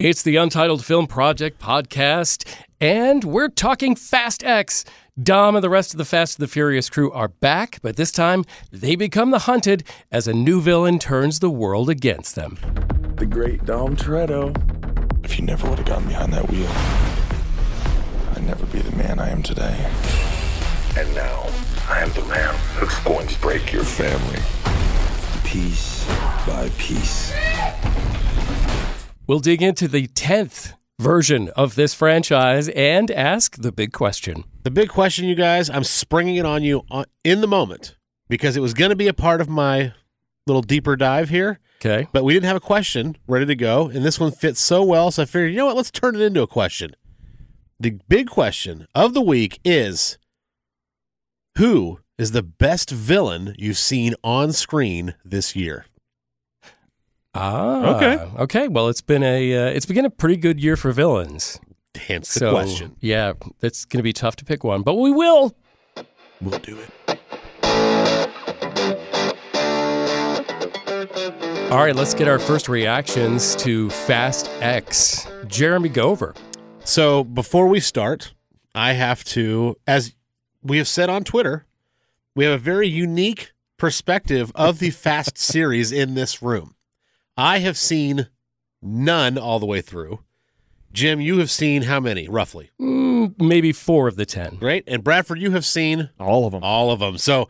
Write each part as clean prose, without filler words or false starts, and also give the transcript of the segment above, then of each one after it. It's the Untitled Film Project podcast, and we're talking Fast X. Dom and the rest of the Fast and the Furious crew are back, but this time they become the hunted as a new villain turns the world against them. The great Dom Toretto. If you never would have gotten behind that wheel, I'd never be the man I am today. And now, I am the man who's going to break your family. Piece by piece. We'll dig into the 10th version of this franchise and ask the big question. The big question, you guys, I'm springing it on you in the moment because it was going to be a part of my little deeper dive here. Okay. But we didn't have a question ready to go, and this one fits so well, so I figured, you know what, let's turn it into a question. The big question of the week is, who is the best villain you've seen on screen this year? Okay. Well, it's been a pretty good year for villains. Hence the question. Yeah, it's going to be tough to pick one, but we will. We'll do it. All right, let's get our first reactions to Fast X. Jeremy Gover. So before we start, I have to, as we have said on Twitter, we have a very unique perspective of the Fast series in this room. I have seen none all the way through. Jim, you have seen how many, roughly? Maybe 4 of the 10. Right? And Bradford, you have seen? All of them. So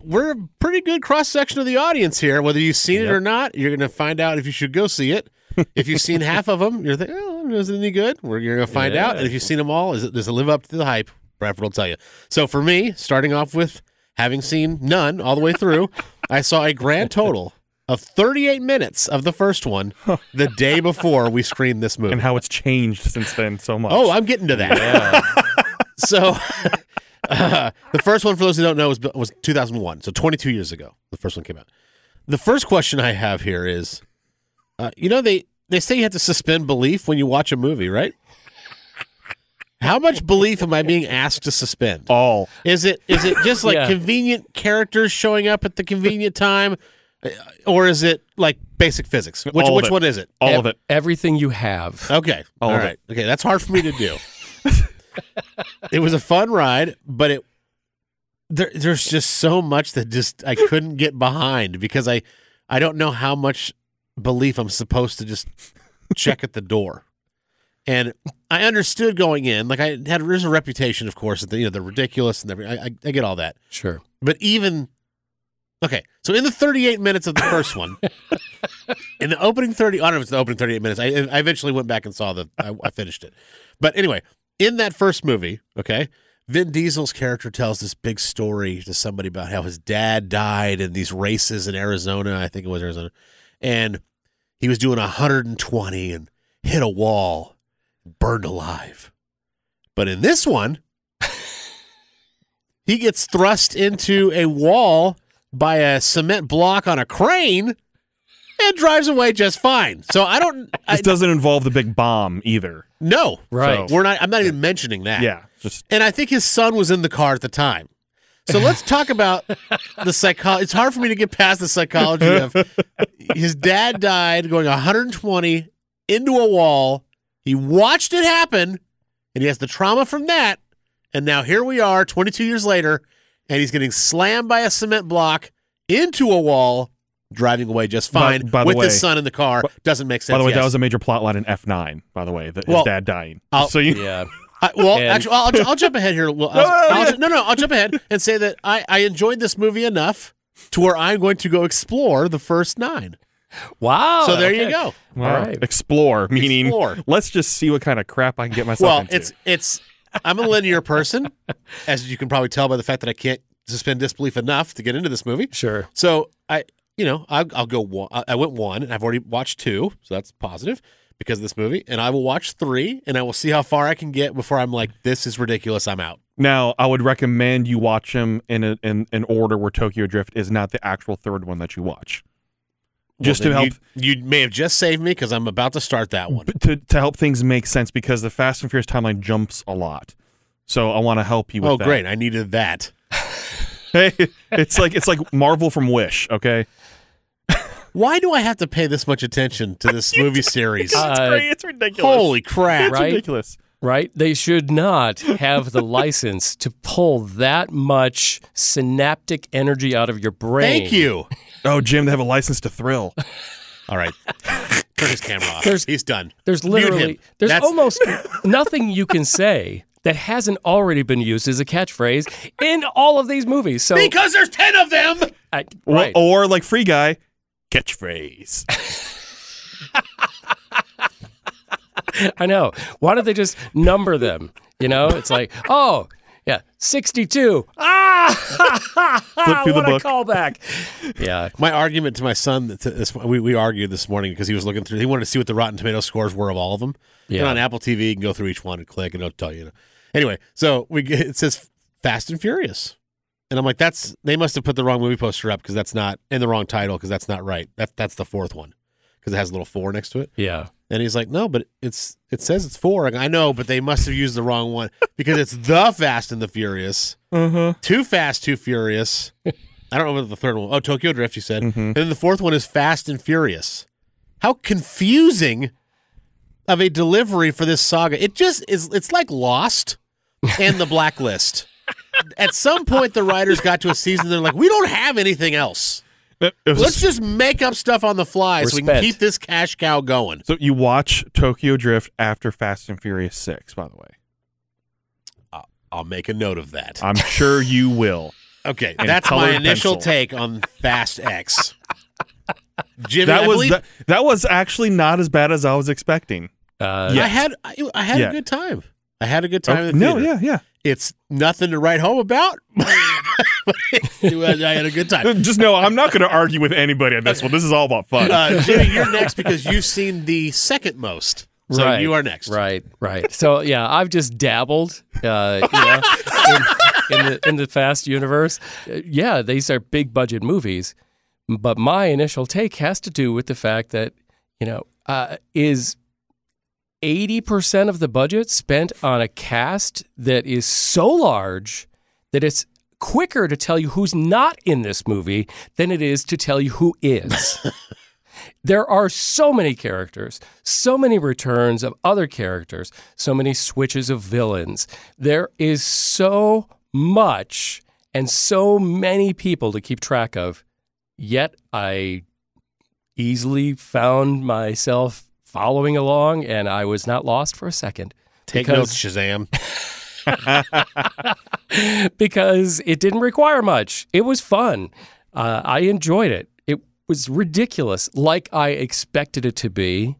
we're a pretty good cross-section of the audience here. Whether you've seen it or not, you're going to find out if you should go see it. If you've seen half of them, you're thinking, oh, is it any good? You're going to find out. And if you've seen them all, does it live up to the hype? Bradford will tell you. So for me, starting off with having seen none all the way through, I saw a grand total of 38 minutes of the first one the day before we screened this movie. And how it's changed since then so much. Oh, I'm getting to that. Yeah. So the first one, for those who don't know, was 2001. So 22 years ago, the first one came out. The first question I have here is, they say you have to suspend belief when you watch a movie, right? How much belief am I being asked to suspend? All. Is it just like convenient characters showing up at the convenient time? Or is it like basic physics? Which one is it? All of it. Everything you have. Okay. All right. Okay, that's hard for me to do. It was a fun ride, but there's just so much that I couldn't get behind because I don't know how much belief I'm supposed to just check at the door. And I understood going in, like there's a reputation, of course, that they're ridiculous and everything. I get all that. Sure. But even. Okay, so in the 38 minutes of the first one, in the opening 30, I don't know if it's the opening 38 minutes. I eventually went back and saw I finished it. But anyway, in that first movie, okay, Vin Diesel's character tells this big story to somebody about how his dad died in these races in Arizona. I think it was Arizona. And he was doing 120 and hit a wall, burned alive. But in this one, he gets thrust into a wall by a cement block on a crane and drives away just fine. So I don't. This doesn't involve the big bomb either. No, right? So, I'm not even mentioning that. Yeah, and I think his son was in the car at the time. So let's talk about the psychology. It's hard for me to get past the psychology of his dad died going 120 into a wall. He watched it happen, and he has the trauma from that. And now here we are, 22 years later. And he's getting slammed by a cement block into a wall, driving away just fine with his son in the car. Doesn't make sense. By the way, that was a major plot line in F9, by the way, his dad dying. I'll jump ahead here. I'll jump ahead and say that I enjoyed this movie enough to where I'm going to go explore the first 9. Wow. So there you go. Wow. All right. Explore, meaning let's just see what kind of crap I can get myself into. Well, it's... I'm a linear person, as you can probably tell by the fact that I can't suspend disbelief enough to get into this movie. Sure. So I'll go one. I went 1, and I've already watched 2, so that's positive because of this movie. And I will watch 3, and I will see how far I can get before I'm like, this is ridiculous. I'm out. Now, I would recommend you watch them in an order where Tokyo Drift is not the actual third one that you watch. Just to help, you may have just saved me because I'm about to start that one. To help things make sense because the Fast and Furious timeline jumps a lot, so I want to help you with that. Oh, great! I needed that. Hey, it's like Marvel from Wish. Okay, Why do I have to pay this much attention to this movie series? It's ridiculous. Holy crap. It's ridiculous. Right? They should not have the license to pull that much synaptic energy out of your brain. Thank you. Oh, Jim, they have a license to thrill. All right. Turn his camera off. He's done. There's literally, almost nothing you can say that hasn't already been used as a catchphrase in all of these movies. So because there's 10 of them! Right. Or like Free Guy, catchphrase. I know. Why don't they just number them? You know, it's like, oh, yeah, 62. What a callback. Yeah. My argument to my son, we argued this morning because he was looking through, he wanted to see what the Rotten Tomatoes scores were of all of them. Yeah. And on Apple TV, you can go through each one and click and it'll tell you. Anyway, so it says Fast and Furious. And I'm like, they must have put the wrong movie poster up because that's not, and the wrong title because that's not right. That's the fourth one because it has a little 4 next to it. Yeah. And he's like, no, but it says it's 4. I know, but they must have used the wrong one because it's the Fast and the Furious. Mm-hmm. Too Fast, Too Furious. I don't know what the third one. Oh, Tokyo Drift, you said. Mm-hmm. And then the fourth one is Fast and Furious. How confusing of a delivery for this saga. It just is. It's like Lost and The Blacklist. At some point, the writers got to a season. They're like, we don't have anything else. Let's just make up stuff on the fly so we can keep this cash cow going. So you watch Tokyo Drift after Fast and Furious 6, by the way. I'll make a note of that. I'm sure you will. Okay, that's my initial take on Fast X. Jimmy, that was actually not as bad as I was expecting. I had a good time. I had a good time in the theater. Yeah. It's nothing to write home about. I had a good time. Just know I'm not going to argue with anybody on this one. This is all about fun. Jimmy, you're next because you've seen the second most. So you are next. Right. So, yeah, I've just dabbled in the Fast universe. Yeah, these are big budget movies. But my initial take has to do with the fact that, is 80% of the budget spent on a cast that is so large that it's quicker to tell you who's not in this movie than it is to tell you who is. There are so many characters, so many returns of other characters, so many switches of villains. There is so much and so many people to keep track of, yet I easily found myself following along, and I was not lost for a second. Take notes, Shazam. Because it didn't require much. It was fun. I enjoyed it. It was ridiculous, like I expected it to be.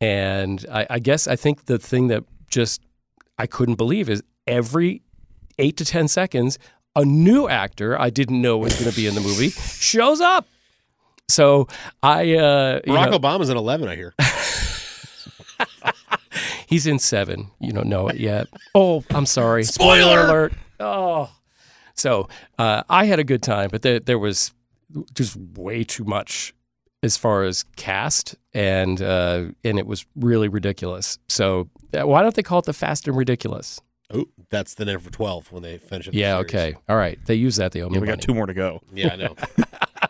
And I think the thing that just I couldn't believe is every 8 to 10 seconds, a new actor I didn't know was going to be in the movie shows up. So Barack Obama's in 11, I hear. He's in 7. You don't know it yet. Oh, I'm sorry. Spoiler alert. Oh. So I had a good time, but there was just way too much as far as cast, and it was really ridiculous. So why don't they call it the Fast and Ridiculous? Oh, that's the name for 12 when they finish it. Yeah, okay. All right. They use that. They owe me money. We got 2 more to go. Yeah, I know.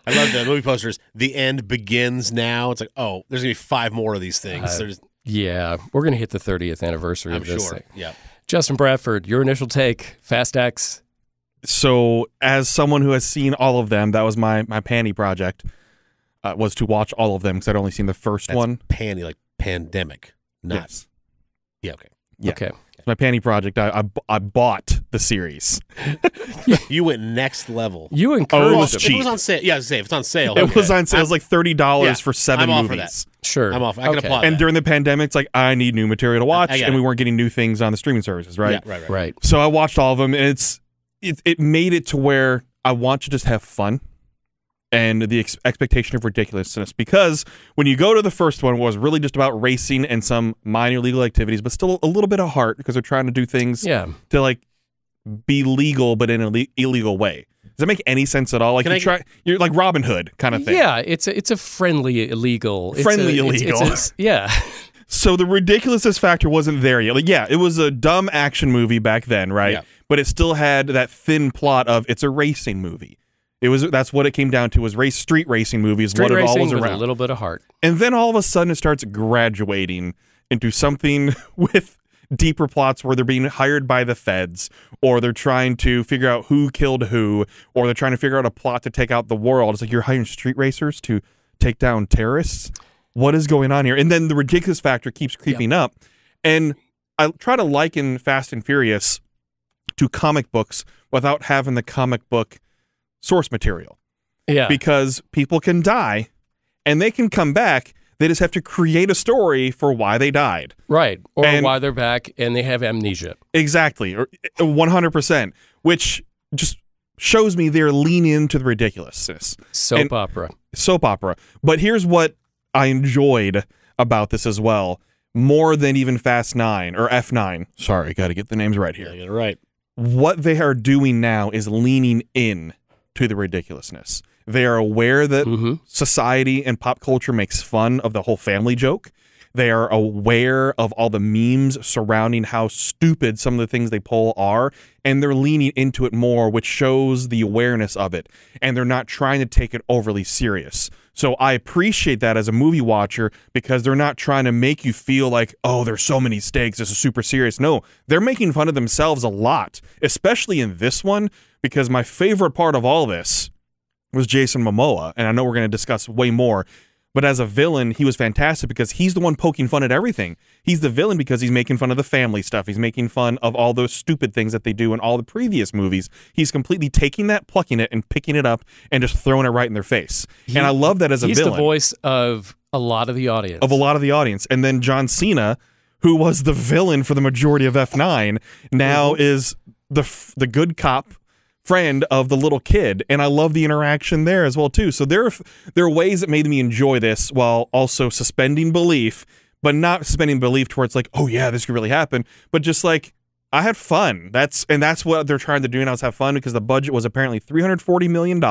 I love the movie posters. The end begins now. It's like, oh, there's going to be 5 more of these things. Yeah, we're going to hit the 30th anniversary of this thing. Yeah. Justin Bradford, your initial take, Fast X. So, as someone who has seen all of them, that was my panty project, was to watch all of them because I'd only seen the first one. Panty, like pandemic. Yes. Yeah, okay. Yeah. Okay. My panty project, I bought the series. You went next level. You encouraged it. It was on sale. Yeah, it's on sale. It was on sale. It was like $30 for 7 movies. I'm all for that. Sure. I'm all for that. I can applaud that. During the pandemic, it's like, I need new material to watch, and we weren't getting new things on the streaming services, right? Yeah, right. So I watched all of them, and it made it to where I want to just have fun and the expectation of ridiculousness, because when you go to the first one, it was really just about racing and some minor legal activities, but still a little bit of heart because they're trying to do things to like be legal but in an illegal way. Does that make any sense at all? Like you're like Robin Hood kind of thing. Yeah, it's a friendly illegal. So the ridiculousness factor wasn't there yet. Like, yeah, it was a dumb action movie back then, right? Yeah. But it still had that thin plot of it's a racing movie. It was, that's what it came down to, was street racing movies. Street what it all was around. With a little bit of heart. And then all of a sudden it starts graduating into something with deeper plots where they're being hired by the feds, or they're trying to figure out who killed who, or they're trying to figure out a plot to take out the world. It's like, you're hiring street racers to take down terrorists? What is going on here? And then the ridiculous factor keeps creeping up. And I try to liken Fast and Furious to comic books without having the comic book source material. Yeah. Because people can die and they can come back. They just have to create a story for why they died. Right. Or why they're back and they have amnesia. Exactly. Or 100%. Which just shows me they're leaning into the ridiculousness. Soap opera. But here's what I enjoyed about this as well. More than even Fast 9 or F9. Sorry, got to get the names right here. Yeah, right. What they are doing now is leaning in to the ridiculousness. They are aware that society and pop culture makes fun of the whole family joke. They are aware of all the memes surrounding how stupid some of the things they pull are, and they're leaning into it more, which shows the awareness of it, and they're not trying to take it overly serious. So I appreciate that as a movie watcher, because they're not trying to make you feel like, oh, there's so many stakes, this is super serious. No, they're making fun of themselves a lot, especially in this one, because my favorite part of all this was Jason Momoa, and I know we're going to discuss way more. But as a villain, he was fantastic because he's the one poking fun at everything. He's the villain because he's making fun of the family stuff. He's making fun of all those stupid things that they do in all the previous movies. He's completely taking that, plucking it, and picking it up and just throwing it right in their face. And I love that as a villain. He's the voice of a lot of the audience. And then John Cena, who was the villain for the majority of F9, now is the good cop friend of the little kid, and I love the interaction there as well too. So there are ways that made me enjoy this while also suspending belief, but not suspending belief towards like, oh yeah, this could really happen, but just like, I had fun. That's what they're trying to do now, is have fun, because the budget was apparently $340 million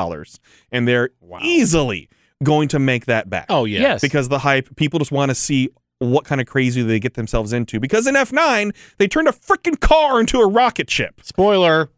and they're easily going to make that back. Oh yeah. Yes. Because the hype, people just want to see what kind of crazy they get themselves into, because in F9 they turned a freaking car into a rocket ship. Spoiler.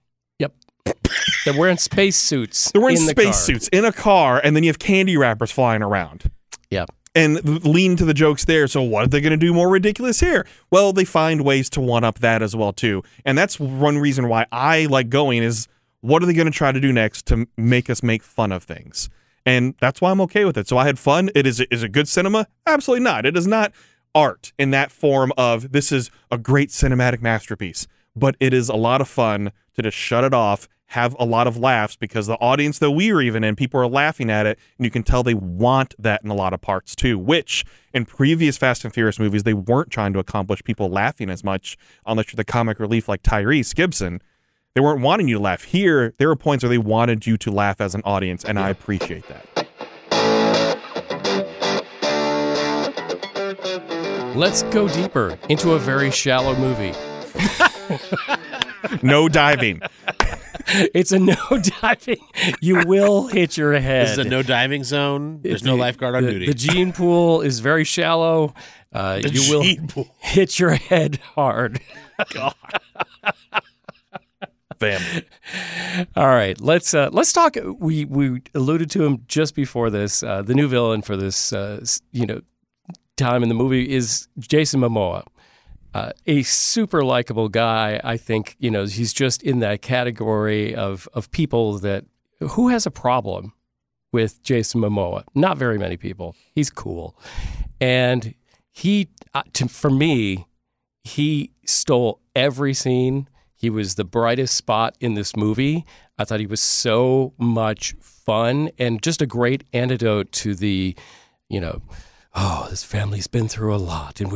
They're wearing space suits. They're wearing space suits in a car, and then you have candy wrappers flying around. Yeah. And lean to the jokes there. So what are they going to do more ridiculous here? Well, they find ways to one-up that as well, too. And that's one reason why I like going, is what are they going to try to do next to make us make fun of things? And that's why I'm okay with it. So I had fun. Is it good cinema? Absolutely not. It is not art in that form of this is a great cinematic masterpiece. But it is a lot of fun to just shut it off, have a lot of laughs, because the audience that we were even in, people are laughing at it, and you can tell they want that in a lot of parts too, which in previous Fast and Furious movies, they weren't trying to accomplish people laughing as much, unless you're the comic relief like Tyrese Gibson. They weren't wanting you to laugh. Here, there were points where they wanted you to laugh as an audience, and I appreciate that. Let's go deeper into a very shallow movie. No diving. It's a no diving. You will hit your head. This is a no diving zone. There's no lifeguard on duty. The gene pool is very shallow. You will hit your head hard. God. Family. All right, let's talk. We alluded to him just before this. The new villain for this time in the movie is Jason Momoa. A super likable guy. I think, he's just in that category of people that, who has a problem with Jason Momoa? Not very many people. He's cool. And he stole every scene. He was the brightest spot in this movie. I thought he was so much fun and just a great antidote to the, this family's been through a lot, and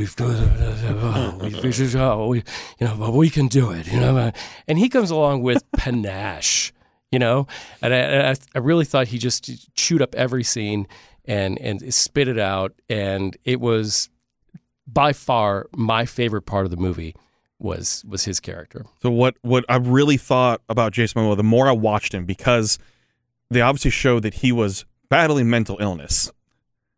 but we can do it, And he comes along with panache, And I really thought he just chewed up every scene and spit it out, and it was by far my favorite part of the movie was his character. So what I really thought about Jason Momoa, the more I watched him, because they obviously showed that he was battling mental illness.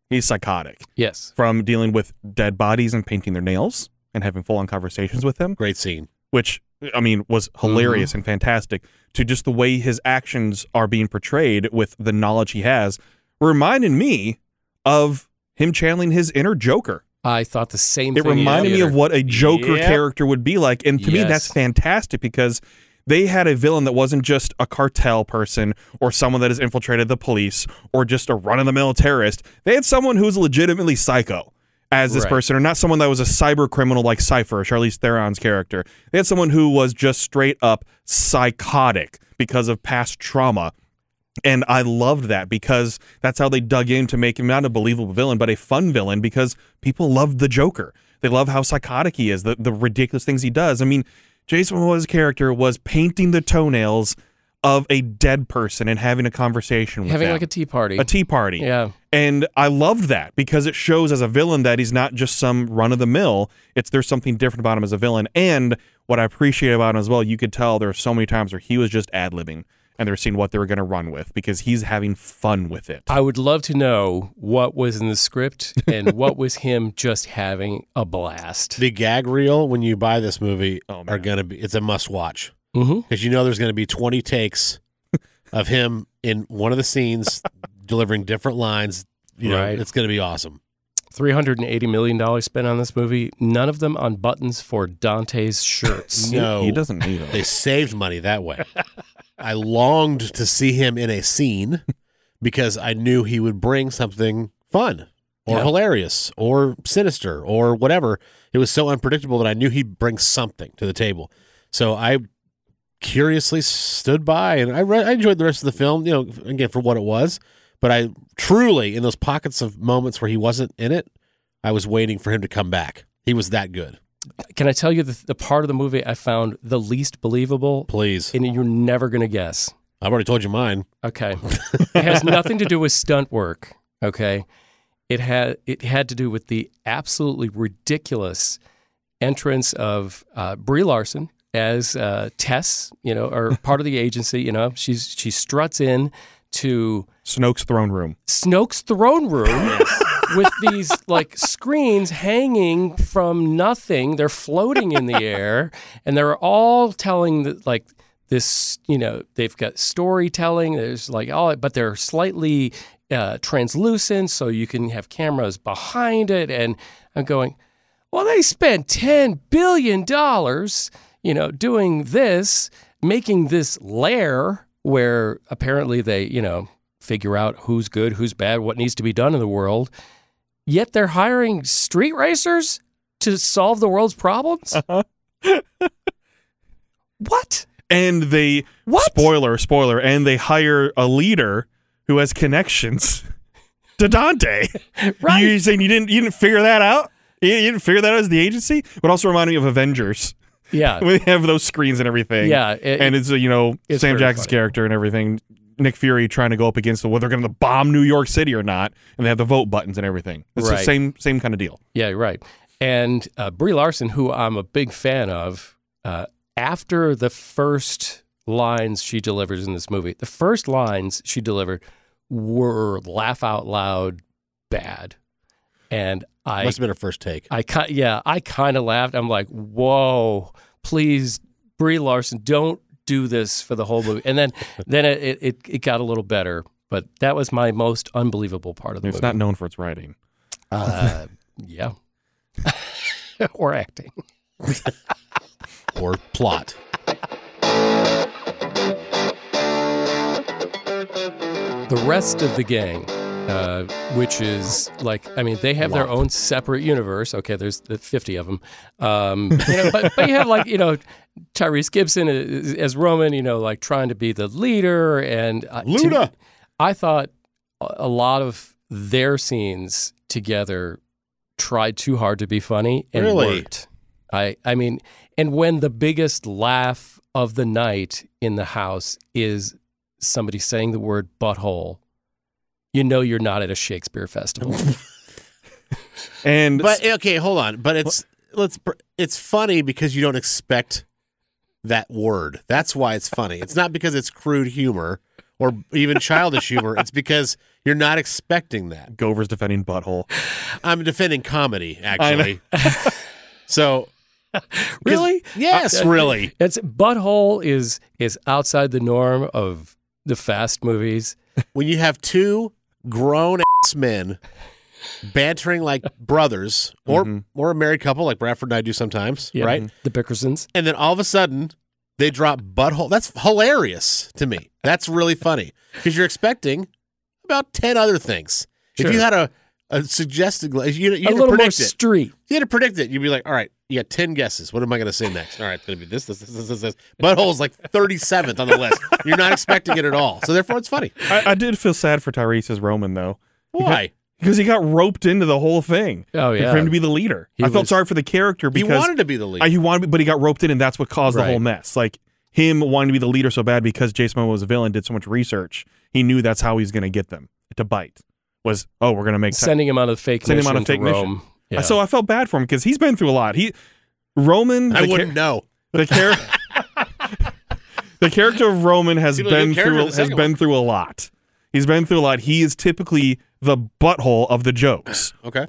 He's psychotic. Yes. From dealing with dead bodies and painting their nails and having full-on conversations with them. Great scene. Which I mean, was hilarious and fantastic, to just the way his actions are being portrayed with the knowledge he has, reminded me of him channeling his inner Joker. I thought the same thing. It reminded me of what a Joker character would be like. And to me, that's fantastic, because they had a villain that wasn't just a cartel person or someone that has infiltrated the police or just a run-of-the-mill terrorist. They had someone who's legitimately psycho as this person, or not someone that was a cyber criminal like Cypher, Charlize Theron's character. They had someone who was just straight up psychotic because of past trauma. And I loved that, because that's how they dug in to make him not a believable villain, but a fun villain, because people loved the Joker. They love how psychotic he is, the ridiculous things he does. I mean, Jason Momoa's character was painting the toenails of a dead person and having a conversation with him. Having like a tea party. A tea party. Yeah. And I loved that, because it shows as a villain that he's not just some run-of-the-mill. It's there's something different about him as a villain. And what I appreciate about him as well, you could tell there were so many times where he was just ad-libbing, and they're seeing what they were going to run with, because he's having fun with it. I would love to know what was in the script and what was him just having a blast. The gag reel, when you buy this movie, are going to be, it's a must watch. Because you know there's going to be 20 takes of him in one of the scenes delivering different lines. You know, it's going to be awesome. $380 million spent on this movie. None of them on buttons for Dante's shirts. No. He doesn't need them. They saved money that way. I longed to see him in a scene because I knew he would bring something fun or hilarious or sinister or whatever. It was so unpredictable that I knew he'd bring something to the table. So I curiously stood by, and I enjoyed the rest of the film, you know, again, for what it was. But I truly, in those pockets of moments where he wasn't in it, I was waiting for him to come back. He was that good. Can I tell you the part of the movie I found the least believable? Please. And you're never going to guess. I've already told you mine. Okay. It has nothing to do with stunt work, okay? It had to do with the absolutely ridiculous entrance of Brie Larson as Tess, you know, or part of the agency, you know. She struts in to Snoke's throne room with these like screens hanging from nothing. They're floating in the air, and they're all telling like this, you know, they've got storytelling. There's like all, but they're slightly translucent, so you can have cameras behind it. And I'm going, well, they spent $10 billion, you know, doing this, making this lair where apparently they, you know, figure out who's good, who's bad, what needs to be done in the world. Yet they're hiring street racers to solve the world's problems? What? And they, spoiler, and they hire a leader who has connections to Dante. Right. You're saying you didn't figure that out? You didn't figure that out as the agency? It would also remind me of Avengers. Yeah. We have those screens and everything. Yeah. And it's, you know, it's Sam Jackson's character and everything. Nick Fury trying to go up against whether they're going to bomb New York City or not. And they have the vote buttons and everything. It's the same kind of deal. Yeah, right. And Brie Larson, who I'm a big fan of, after the first lines she delivers in this movie, the first lines she delivered were laugh out loud bad. And must have been her first take. I kind of laughed. I'm like, whoa, please, Brie Larson, don't do this for the whole movie. And then it got a little better, but that was my most unbelievable part of the movie. It's not known for its writing. Yeah. Or acting. Or plot. The rest of the gang, which is like, I mean, they have their own separate universe. Okay, there's 50 of them. You know, but you have like, you know, Tyrese Gibson as Roman, you know, like trying to be the leader. And Luna! I thought a lot of their scenes together tried too hard to be funny and worked. I mean, and when the biggest laugh of the night in the house is somebody saying the word butthole, you know you're not at a Shakespeare festival. But okay, hold on. But it's funny because you don't expect that word. That's why it's funny. It's not because it's crude humor or even childish humor. It's because you're not expecting that. Gover's defending butthole. I'm defending comedy, actually. So Really? Yes, really. It's butthole is outside the norm of the Fast movies. When you have two grown ass men bantering like brothers or a married couple like Bradford and I do sometimes, right? The Bickersons. And then all of a sudden they drop butthole. That's hilarious to me. That's really funny because you're expecting about 10 other things. Sure. If you had a suggested, you had to predict it. Street. You had to predict it. You'd be like, all right, you got 10 guesses. What am I going to say next? All right, it's going to be this. Butthole's like 37th on the list. You're not expecting it at all. So therefore, it's funny. I did feel sad for Tyrese's Roman, though. Why? Because he got roped into the whole thing. Oh, yeah. For him to be the leader. I felt sorry for the character because... He wanted to be the leader. He wanted, but he got roped in, and that's what caused the whole mess. Like, him wanting to be the leader so bad because Jason Momoa was a villain, did so much research, he knew that's how he's going to get them to bite. Was, oh, we're going to make... Sending him on a fake mission to Rome. Yeah. So I felt bad for him because he's been through a lot. Roman... I wouldn't know. The character of Roman has been through a lot. He's been through a lot. He is typically the butthole of the jokes. Okay.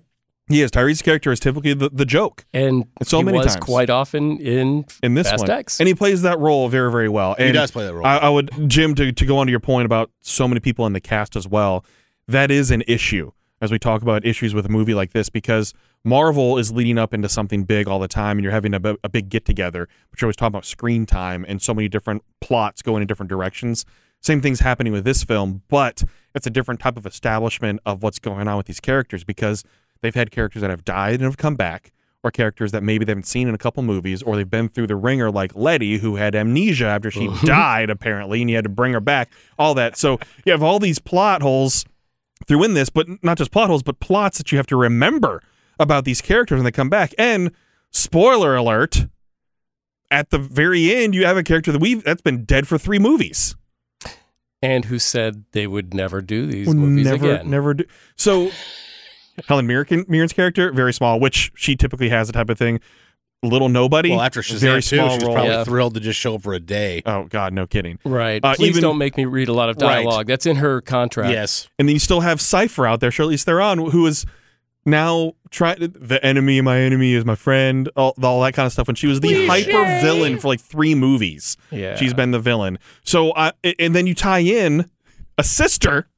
Yes, Tyrese's character is typically the joke. And so many times. Quite often in this Fast X. And he plays that role very, very well. And he does play that role. I would, Jim, to go on to your point about so many people in the cast as well, that is an issue as we talk about issues with a movie like this, because Marvel is leading up into something big all the time, and you're having a big get-together, but you're always talking about screen time and so many different plots going in different directions. Same thing's happening with this film, but it's a different type of establishment of what's going on with these characters, because they've had characters that have died and have come back, or characters that maybe they haven't seen in a couple movies, or they've been through the ringer, like Letty, who had amnesia after she died, apparently, and you had to bring her back, all that. So you have all these plot holes through in this, but not just plot holes, but plots that you have to remember about these characters when they come back. And spoiler alert, at the very end, you have a character that's been dead for 3 movies. And who said they would never do these movies again. Never do. So Helen Mirren's character, very small, which she typically has the type of thing. Little nobody. Well, after Shazam very small too, she's probably thrilled to just show up for a day. Oh, God, no kidding. Right. Please don't make me read a lot of dialogue. Right. That's in her contract. Yes. And then you still have Cypher out there, Charlize Theron, who is now the enemy, my enemy is my friend, all that kind of stuff. When she was the hyper-villain for like 3 movies. Yeah. She's been the villain. So, and then you tie in a sister.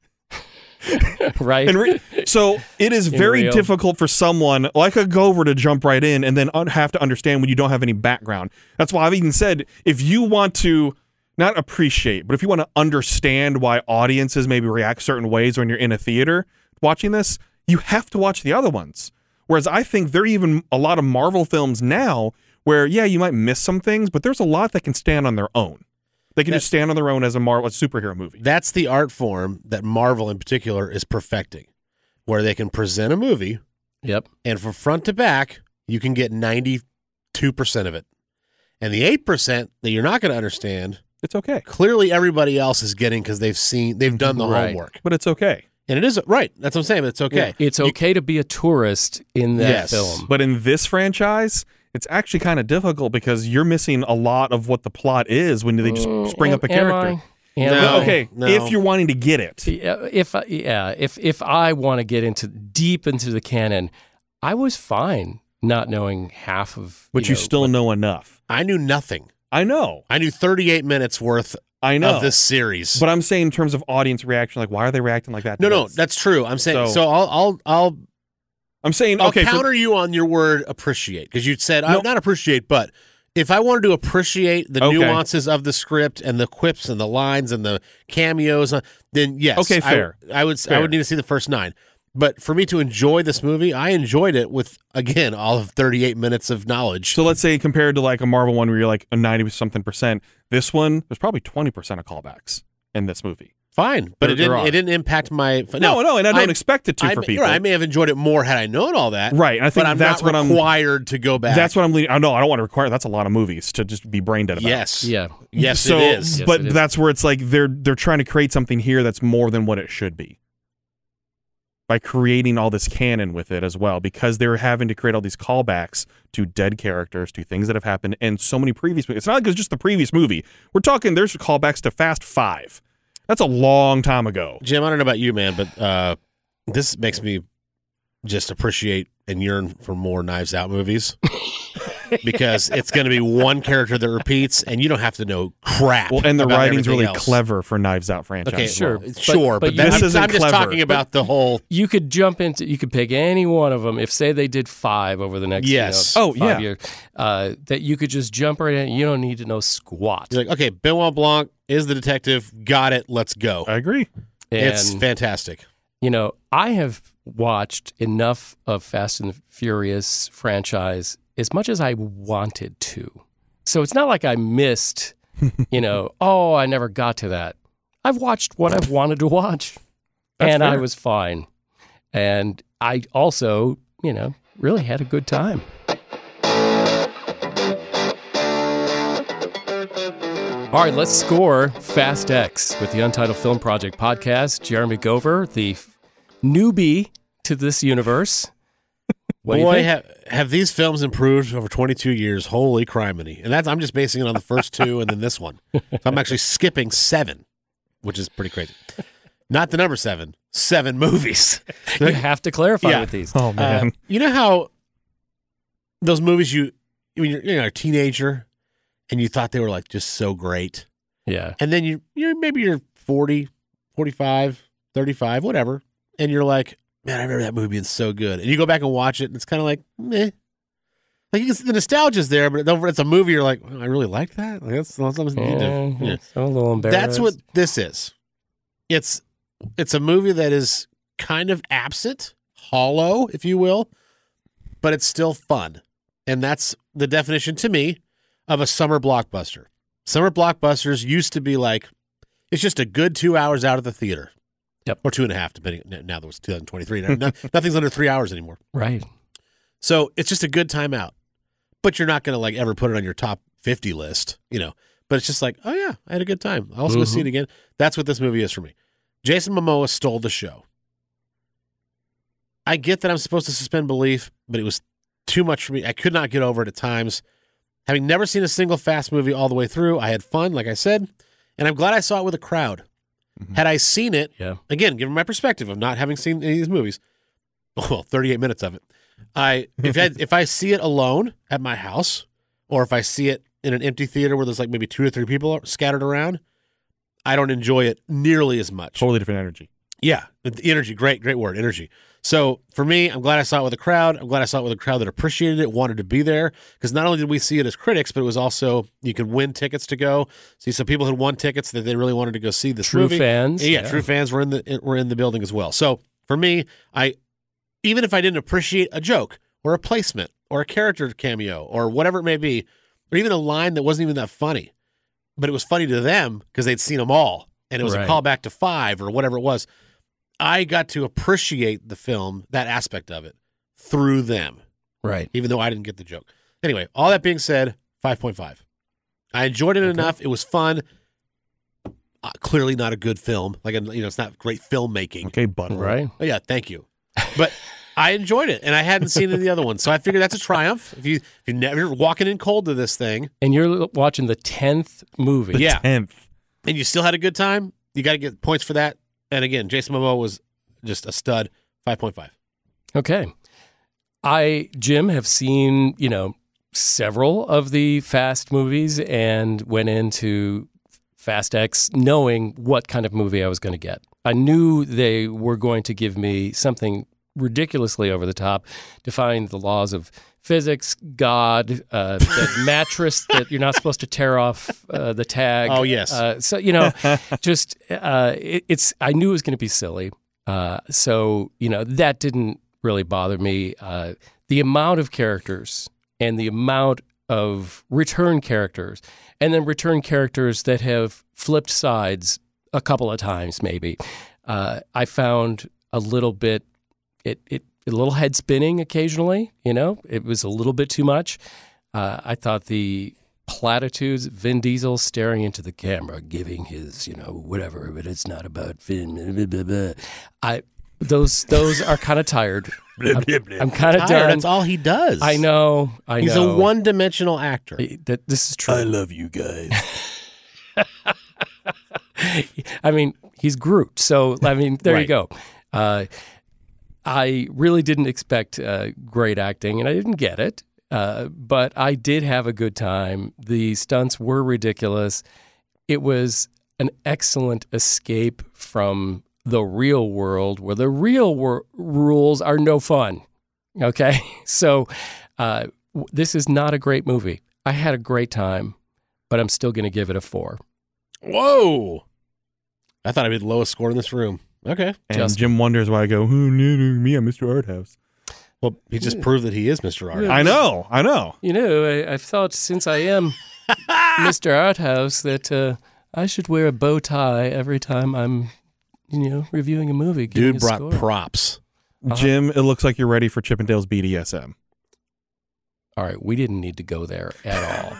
Right. And so it is very difficult for someone like a Gover to jump right in and then have to understand when you don't have any background. That's why I've even said, if you want to not appreciate, but if you want to understand why audiences maybe react certain ways when you're in a theater watching this, you have to watch the other ones. Whereas I think there are even a lot of Marvel films now where, yeah, you might miss some things, but there's a lot that can stand on their own. They can just stand on their own as a superhero movie. That's the art form that Marvel in particular is perfecting, where they can present a movie, and from front to back, you can get 92% of it. And the 8% that you're not going to understand, it's okay. Clearly everybody else is getting because they've done the homework. But it's okay. And it is, right, that's what I'm saying, it's okay. Yeah. It's okay to be a tourist in that film. But in this franchise... It's actually kind of difficult because you're missing a lot of what the plot is when they just spring up a character. No. If you're wanting to get it, if I want to get deep into the canon, I was fine not knowing half of. But you still know enough. I knew nothing. I know. I knew 38 minutes worth. I know of this series. But I'm saying in terms of audience reaction, like why are they reacting like that? No, that's true. I'm saying so. I'm saying, I'll counter you on your word appreciate, because you said, not appreciate, but if I wanted to appreciate the nuances of the script and the quips and the lines and the cameos, then yes. Okay, fair. I would need to see the first 9. But for me to enjoy this movie, I enjoyed it with, again, all of 38 minutes of knowledge. So let's say compared to like a Marvel one where you're like a 90-something %, this one, there's probably 20% of callbacks in this movie. Fine, but it didn't impact my... No, and I don't expect it to for people. Right, I may have enjoyed it more had I known all that, right? And I think I'm required to go back. That's what I'm leading... I don't want to require... That's a lot of movies to just be brain dead about. Yes. Yeah. Yes, so, it is. Yes, but that's where it's like they're trying to create something here that's more than what it should be by creating all this canon with it as well, because they're having to create all these callbacks to dead characters, to things that have happened, and so many previous movies. It's not like it's just the previous movie. We're talking... There's callbacks to Fast 5. That's a long time ago. Jim, I don't know about you, man, but this makes me just appreciate and yearn for more Knives Out movies. because it's going to be one character that repeats, and you don't have to know crap. Well, and the writing's really clever for Knives Out franchise. Okay, sure, well. but I'm just talking about the whole. You could jump into. You could pick any one of them. If say they did five over the next years, that you could just jump right in. You don't need to know squat. You're like, okay, Benoit Blanc is the detective. Got it. Let's go. I agree. And, it's fantastic. You know, I have watched enough of Fast and Furious franchise as much as I wanted to. So it's not like I missed, you know, oh, I never got to that. I've watched what I've wanted to watch. That's fair. I was fine. And I also, you know, really had a good time. All right, let's score Fast X with the Untitled Film Project podcast. Jeremy Gover, the newbie to this universe. Boy, have these films improved over 22 years? Holy criminy. And that's, I'm just basing it on the first two and then this one. So I'm actually skipping seven, which is pretty crazy. Not the number seven movies. You have to clarify with these. Oh, man. You know how those movies you're a teenager, and you thought they were like just so great. Yeah. And then you're 40, 45, 35, whatever. And you're like, man, I remember that movie being so good. And you go back and watch it, and it's kind of like, meh. Like the nostalgia's there, but it's a movie you're like, oh, I really like that. Like, that's something you do. Yeah. I'm a little embarrassed. That's what this is. It's a movie that is kind of absent, hollow, if you will, but it's still fun. And that's the definition to me of a summer blockbuster. Summer blockbusters used to be like, it's just a good 2 hours out of the theater. Yep. Or 2.5, depending. Now that was 2023. Now, nothing's under 3 hours anymore. Right. So it's just a good time out. But you're not going to like ever put it on your top 50 list, you know. But it's just like, oh yeah, I had a good time. I'll also go see it again. That's what this movie is for me. Jason Momoa stole the show. I get that I'm supposed to suspend belief, but it was too much for me. I could not get over it at times. Having never seen a single Fast movie all the way through, I had fun, like I said, and I'm glad I saw it with a crowd. Mm-hmm. Had I seen it, again, given my perspective of not having seen any of these movies, well, 38 minutes of it, if I see it alone at my house, or if I see it in an empty theater where there's like maybe 2 or 3 people scattered around, I don't enjoy it nearly as much. Totally different energy. Yeah, energy, great word, energy. So for me, I'm glad I saw it with a crowd. I'm glad I saw it with a crowd that appreciated it, wanted to be there, because not only did we see it as critics, but it was also, you could win tickets to go. See, some people had won tickets that they really wanted to go see this movie. True fans. Yeah, true fans were in the building as well. So for me, even if I didn't appreciate a joke or a placement or a character cameo or whatever it may be, or even a line that wasn't even that funny, but it was funny to them because they'd seen them all, and it was a callback to 5 or whatever it was, I got to appreciate the film, that aspect of it, through them. Right. Even though I didn't get the joke. Anyway, all that being said, 5.5. I enjoyed it enough. It was fun. Clearly not a good film. Like, you know, it's not great filmmaking. Okay, but right. Oh, yeah, thank you. But I enjoyed it, and I hadn't seen any of the other ones, so I figured that's a triumph. If you're walking in cold to this thing. And you're watching the 10th movie. The 10th. And you still had a good time. You got to get points for that. And again, Jason Momoa was just a stud, 5.5. Okay. Jim, have seen, you know, several of the Fast movies and went into Fast X knowing what kind of movie I was going to get. I knew they were going to give me something ridiculously over the top, defying the laws of physics, God, that mattress that you're not supposed to tear off the tag. Oh, yes. So, you know, just I knew it was going to be silly. So, you know, that didn't really bother me. The amount of characters and the amount of return characters, and then return characters that have flipped sides a couple of times maybe, I found a little bit. It a little head spinning occasionally, you know. It was a little bit too much. I thought the platitudes, Vin Diesel staring into the camera, giving his, you know, whatever, but it's not about Vin. Blah, blah, blah. Those are kind of tired. I'm kind of done. That's all he does. I know. He's a one-dimensional actor. This is true. I love you guys. I mean, he's Groot. So I mean, there you go. I really didn't expect great acting, and I didn't get it. But I did have a good time. The stunts were ridiculous. It was an excellent escape from the real world, where the real rules are no fun. Okay? So this is not a great movie. I had a great time, but I'm still going to give it a 4. Whoa! I thought I'd be the lowest score in this room. Okay. And Justin. Jim wonders why I go, me, I'm Mr. Arthouse. Well, he just proved that he is Mr. Arthouse. I know. You know, I thought since I am Mr. Arthouse that I should wear a bow tie every time I'm, reviewing a movie. Dude brought score. Props. Uh-huh. Jim, it looks like you're ready for Chippendale's BDSM. All right, we didn't need to go there at all.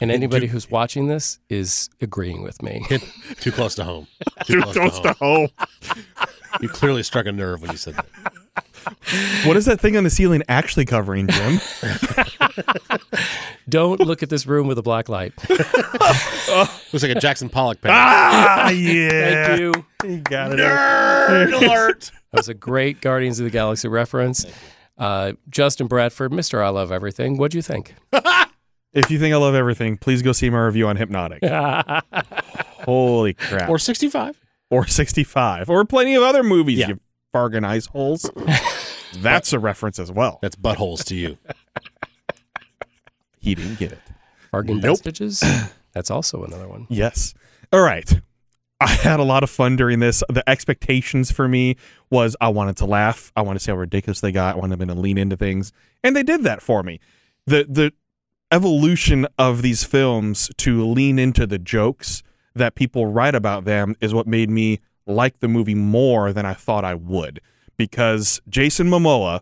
And anybody who's watching this is agreeing with me. Too close to home. Too close to home. You clearly struck a nerve when you said that. What is that thing on the ceiling actually covering, Jim? Don't look at this room with a black light. Looks like a Jackson Pollock painting. Ah, yeah. Thank you. You got it. Nerd alert. That was a great Guardians of the Galaxy reference. Justin Bradford, Mr. I Love Everything. What'd you think? If you think I love everything, please go see my review on Hypnotic. Holy crap. Or 65. Or plenty of other movies, yeah. You bargain ice holes. That's a reference as well. That's buttholes to you. He didn't get it. Bargain vestiges? That's also another one. Yes. All right. I had a lot of fun during this. The expectations for me was I wanted to laugh. I wanted to see how ridiculous they got. I wanted them to lean into things. And they did that for me. The evolution of these films to lean into the jokes that people write about them is what made me like the movie more than I thought I would, because Jason Momoa,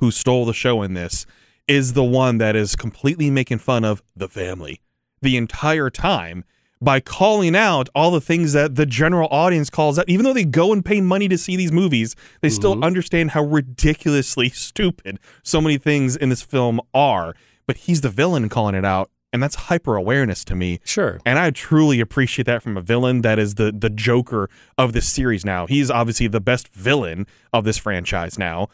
who stole the show in this, is the one that is completely making fun of the family the entire time by calling out all the things that the general audience calls out. Even though they go and pay money to see these movies, they still understand how ridiculously stupid so many things in this film are. But he's the villain calling it out, and that's hyper-awareness to me. Sure. And I truly appreciate that from a villain that is the Joker of this series now. He's obviously the best villain of this franchise now,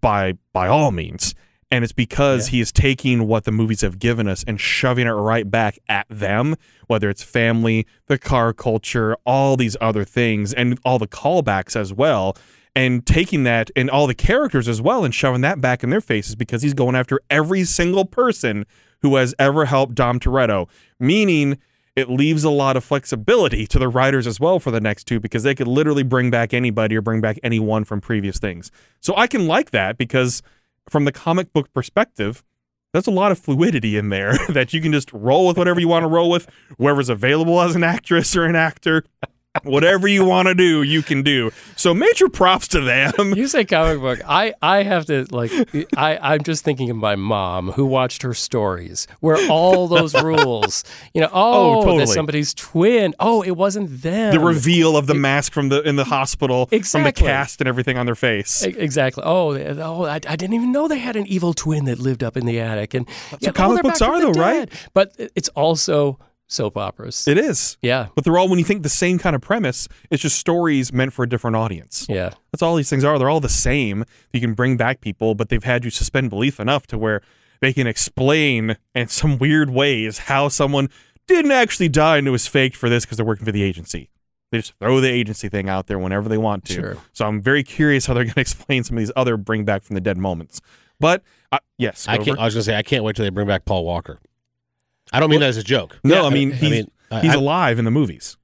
by all means. And it's because he is taking what the movies have given us and shoving it right back at them, whether it's family, the car culture, all these other things, and all the callbacks as well. And taking that and all the characters as well and shoving that back in their faces, because he's going after every single person who has ever helped Dom Toretto, meaning it leaves a lot of flexibility to the writers as well for the next two, because they could literally bring back anybody or bring back anyone from previous things. So I can like that, because from the comic book perspective, there's a lot of fluidity in there that you can just roll with whatever you want to roll with, whoever's available as an actress or an actor. Whatever you want to do, you can do. So major props to them. You say comic book. I have to, like, I'm just thinking of my mom who watched her stories where all those rules, totally. That's somebody's twin. Oh, it wasn't them. The reveal of the mask from in the hospital, exactly. From the cast and everything on their face. Exactly. Oh, I didn't even know they had an evil twin that lived up in the attic. And that's what comic books are, though, right? But it's also soap operas. It is. Yeah. But they're all, when you think the same kind of premise, it's just stories meant for a different audience. Yeah. That's all these things are. They're all the same. You can bring back people, but they've had you suspend belief enough to where they can explain in some weird ways how someone didn't actually die and it was faked for this because they're working for the agency. They just throw the agency thing out there whenever they want to. Sure. So I'm very curious how they're going to explain some of these other bring back from the dead moments. But yes. I can't wait till they bring back Paul Walker. I don't mean that as a joke. No, yeah, he's alive in the movies.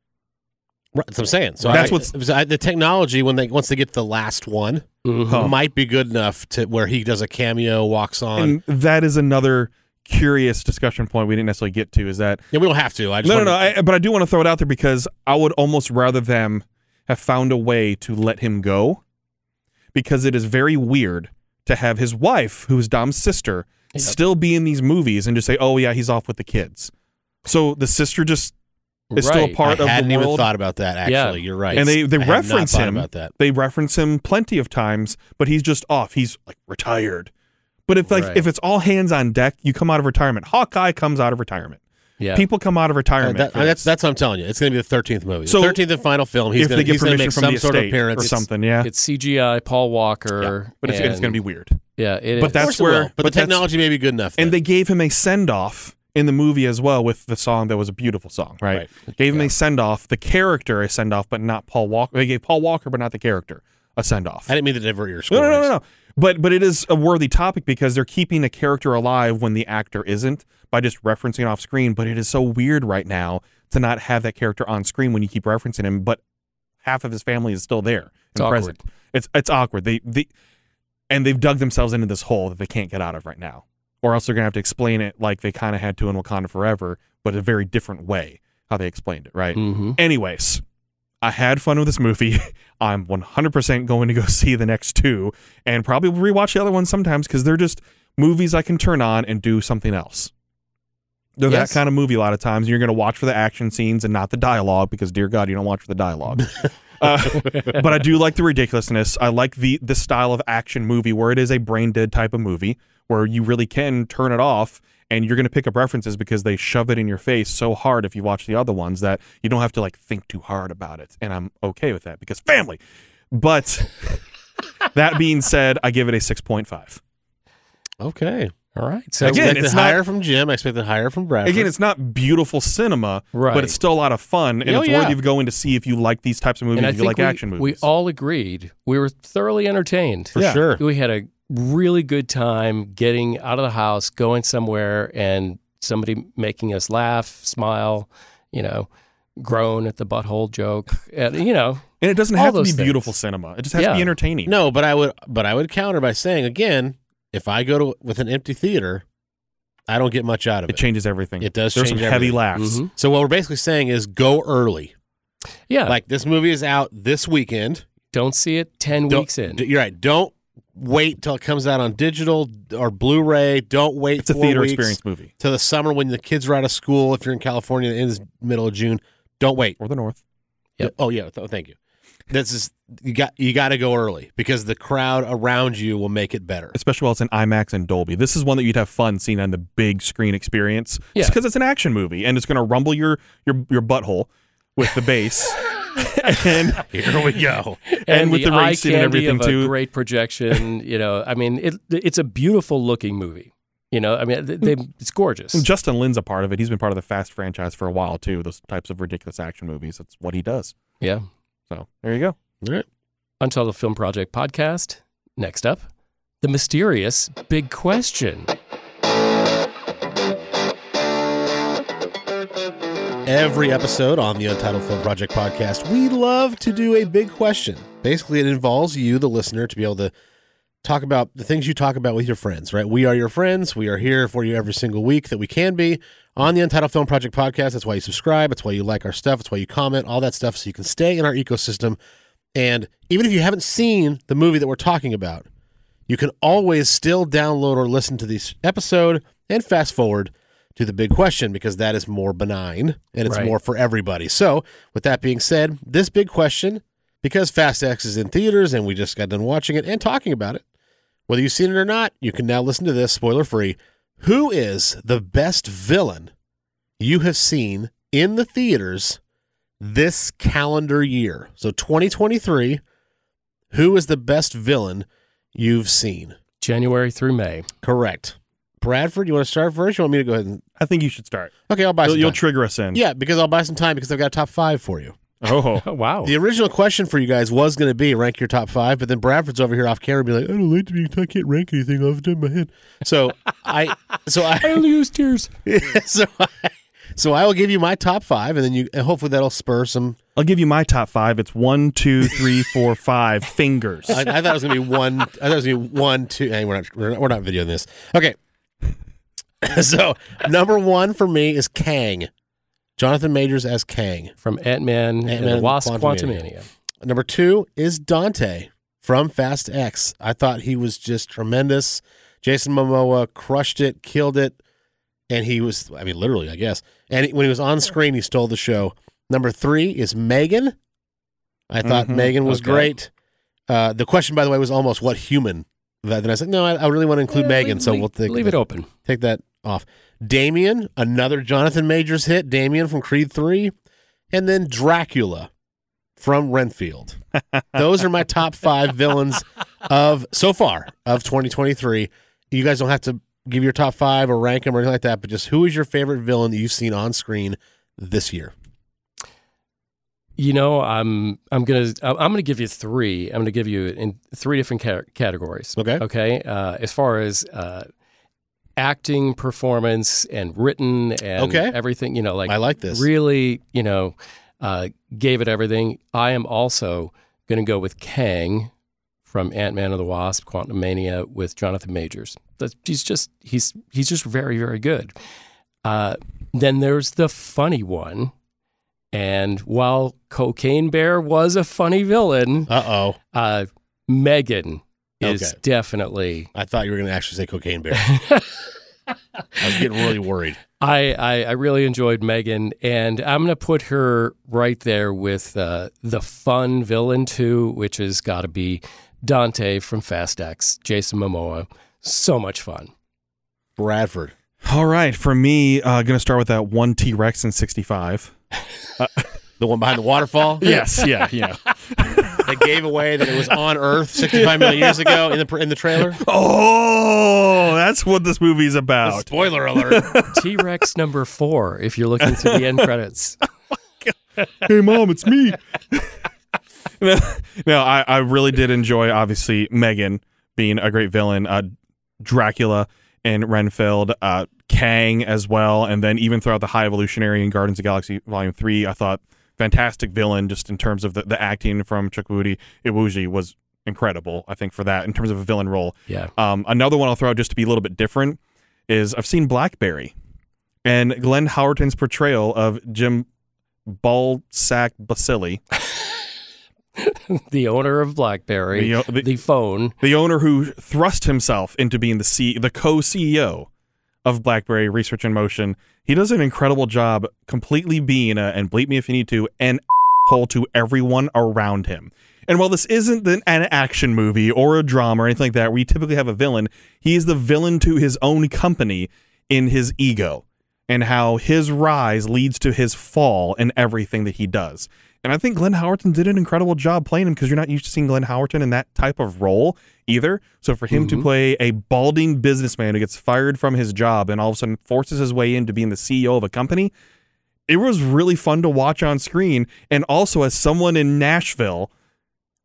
Right, that's what I'm saying. So that's the technology once they get to the last one might be good enough to where he does a cameo, walks on. And that is another curious discussion point we didn't necessarily get to. Is that we don't have to. But I do want to throw it out there, because I would almost rather them have found a way to let him go, because it is very weird to have his wife, who is Dom's sister, still be in these movies and just say, oh yeah, he's off with the kids. So the sister just is still a part of the world. I hadn't even thought about that, actually. Yeah. You're right. And they reference him. About that. They reference him plenty of times, but he's just off. He's like retired. But if it's all hands on deck, you come out of retirement. Hawkeye comes out of retirement. Yeah. People come out of retirement. That's what I'm telling you. It's going to be the 13th movie. So the 13th and final film. He's going to make some sort of appearance or something. Yeah. It's CGI Paul Walker. Yeah. But it's going to be weird. Yeah. But that's where. But the technology may be good enough. And they gave him a send off in the movie as well with the song that was a beautiful song, right? Gave him a send off. The character a send off, but not Paul Walker. They gave Paul Walker, but not the character a send off. I didn't mean to divert your score. No. But it is a worthy topic because they're keeping a character alive when the actor isn't by just referencing it off screen. But it is so weird right now to not have that character on screen when you keep referencing him. But half of his family is still there. It's awkward. Present. It's awkward. And they've dug themselves into this hole that they can't get out of right now. Or else they're going to have to explain it like they kind of had to in Wakanda Forever, but a very different way how they explained it, right? Mm-hmm. Anyways, I had fun with this movie. I'm 100% going to go see the next two and probably rewatch the other ones sometimes because they're just movies I can turn on and do something else. They're that kind of movie a lot of times. You're going to watch for the action scenes and not the dialogue because, dear God, you don't watch for the dialogue. But I do like the ridiculousness. I like the style of action movie where it is a brain-dead type of movie where you really can turn it off and you're going to pick up references because they shove it in your face so hard if you watch the other ones that you don't have to like think too hard about it. And I'm okay with that because family. But that being said, I give it a 6.5. Okay. All right. So again, it's higher from Jim. I expected higher from Bradford. Again, it's not beautiful cinema, right, but it's still a lot of fun, and it's worthy of going to see if you like these types of movies, if you like action movies. We all agreed. We were thoroughly entertained. For sure. We had a really good time getting out of the house, going somewhere, and somebody making us laugh, smile, groan at the butthole joke, And it doesn't have to be beautiful cinema. It just has to be entertaining. No, but I would counter by saying, again, if I go with an empty theater, I don't get much out of it. It changes everything. It does. There's some heavy laughs. Mm-hmm. So what we're basically saying is go early. Yeah. Like this movie is out this weekend. Don't see it 10 weeks in. You're right. Don't wait till it comes out on digital or Blu-ray. Don't wait. It's a theater experience movie. Till the summer when the kids are out of school. If you're in California, it ends middle of June. Don't wait. Or the North. Yep. Oh yeah. Thank you. This is you got to go early because the crowd around you will make it better. Especially while it's in IMAX and Dolby. This is one that you'd have fun seeing on the big screen experience. Yeah. Just because it's an action movie and it's going to rumble your butthole with the bass. And here we go. And with the eye candy and everything of a too. Great projection. It's a beautiful looking movie. It's gorgeous. And Justin Lin's a part of it. He's been part of the Fast franchise for a while too. Those types of ridiculous action movies. That's what he does. Yeah. So there you go. All right. Untitled Film Project podcast. Next up, the mysterious big question. Every episode on the Untitled Film Project podcast, we love to do a big question. Basically, it involves you, the listener, to be able to talk about the things you talk about with your friends, right? We are your friends. We are here for you every single week that we can be on the Untitled Film Project podcast. That's why you subscribe. That's why you like our stuff. That's why you comment, all that stuff, so you can stay in our ecosystem. And even if you haven't seen the movie that we're talking about, you can always still download or listen to this episode and fast forward to the big question, because that is more benign and it's more for everybody. So with that being said, this big question, because Fast X is in theaters and we just got done watching it and talking about it, whether you've seen it or not, you can now listen to this, spoiler-free. Who is the best villain you have seen in the theaters this calendar year? So 2023, who is the best villain you've seen? January through May. Correct. Bradford, you want to start first? You want me to go ahead and... I think you should start. Okay, I'll buy some time. You'll trigger us in. Yeah, because I'll buy some time because I've got a top five for you. Oh, wow. The original question for you guys was going to be rank your top five, but then Bradford's over here off camera being like, I don't like to be, I can't rank anything off the top of my head. So I only use tears. So I will give you my top five, and then you, and hopefully that'll spur some. I'll give you my top five. It's 1, 2, 3, 4, 5 fingers. I thought it was going to be one. I thought it was going to be 1, 2. Hey, we're not videoing this. Okay. So number one for me is Kang. Jonathan Majors as Kang. From Ant-Man and the Wasp: Quantumania. Number two is Dante from Fast X. I thought he was just tremendous. Jason Momoa crushed it, killed it, and he was, I mean, literally, I guess. And when he was on screen, he stole the show. Number three is Megan. I thought Megan was great. The question, by the way, was almost what human. Then I said, no, I really want to include Megan, so we'll leave it open. Take that off. Damian, another Jonathan Majors hit. Damian from Creed 3. And then Dracula from Renfield. Those are my top five villains of so far of 2023. You guys don't have to give your top five or rank them or anything like that, but just who is your favorite villain that you've seen on screen this year? You know, I'm gonna give you three. I'm gonna give you in three different categories. Okay. Okay. As far as acting, performance, and written, and everything, you know, like I like this. Really, you know, gave it everything. I am also gonna go with Kang from Ant-Man and the Wasp: Quantumania with Jonathan Majors. He's just very, very good. Then there's the funny one. And while Cocaine Bear was a funny villain, Megan is definitely... I thought you were going to actually say Cocaine Bear. I was getting really worried. I really enjoyed Megan, and I'm going to put her right there with the fun villain too, which has got to be Dante from FAST X, Jason Momoa. So much fun. Bradford. All right, for me, I'm going to start with that one T-Rex in 65. The one behind the waterfall? Yes, yeah. They gave away that it was on Earth 65 million years ago in the trailer. Oh, that's what this movie's about. Spoiler alert. T-Rex number 4, if you're looking through the end credits. Hey, Mom, it's me. No, I really did enjoy, obviously, Megan being a great villain, Dracula and Renfield, Kang as well, and then even throughout the High Evolutionary and Guardians of the Galaxy Volume 3, I thought fantastic villain just in terms of the acting from Chukwudi Iwuji was incredible, I think, for that in terms of a villain role. Yeah. Another one I'll throw out just to be a little bit different is I've seen BlackBerry and Glenn Howerton's portrayal of Jim Balzac Basili. The owner of BlackBerry, the phone. The owner who thrust himself into being the co-CEO of BlackBerry Research in Motion. He does an incredible job completely being, and bleep me if you need to, an asshole to everyone around him. And while this isn't an action movie or a drama or anything like that, where you typically have a villain, he is the villain to his own company in his ego and how his rise leads to his fall in everything that he does. And I think Glenn Howerton did an incredible job playing him because you're not used to seeing Glenn Howerton in that type of role either. So for him to play a balding businessman who gets fired from his job and all of a sudden forces his way into being the CEO of a company, it was really fun to watch on screen. And also as someone in Nashville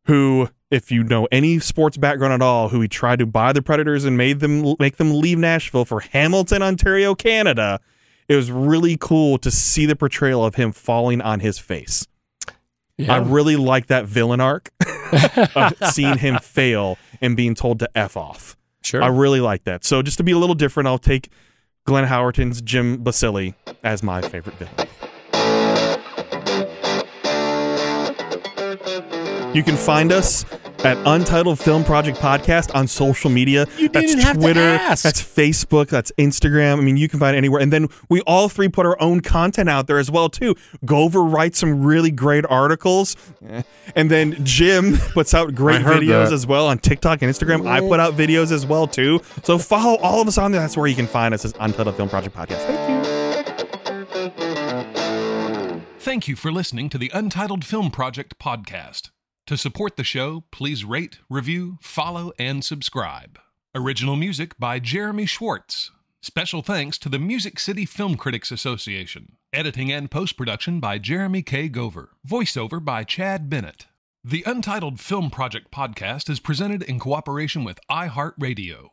who, if you know any sports background at all, who he tried to buy the Predators and make them leave Nashville for Hamilton, Ontario, Canada, it was really cool to see the portrayal of him falling on his face. Yeah. I really like that villain arc of seeing him fail and being told to F off. Sure. I really like that. So just to be a little different, I'll take Glenn Howerton's Jim Basili as my favorite villain. You can find us at Untitled Film Project Podcast on social media. You didn't have to ask. That's Facebook, that's Instagram. I mean, you can find it anywhere. And then we all three put our own content out there as well, too. Gover writes some really great articles. And then Jim puts out great videos as well on TikTok and Instagram. I put out videos as well, too. So follow all of us on there. That's where you can find us as Untitled Film Project Podcast. Thank you. Thank you for listening to the Untitled Film Project Podcast. To support the show, please rate, review, follow, and subscribe. Original music by Jeremy Schwartz. Special thanks to the Music City Film Critics Association. Editing and post-production by Jeremy K. Gover. Voiceover by Chad Bennett. The Untitled Film Project Podcast is presented in cooperation with iHeartRadio.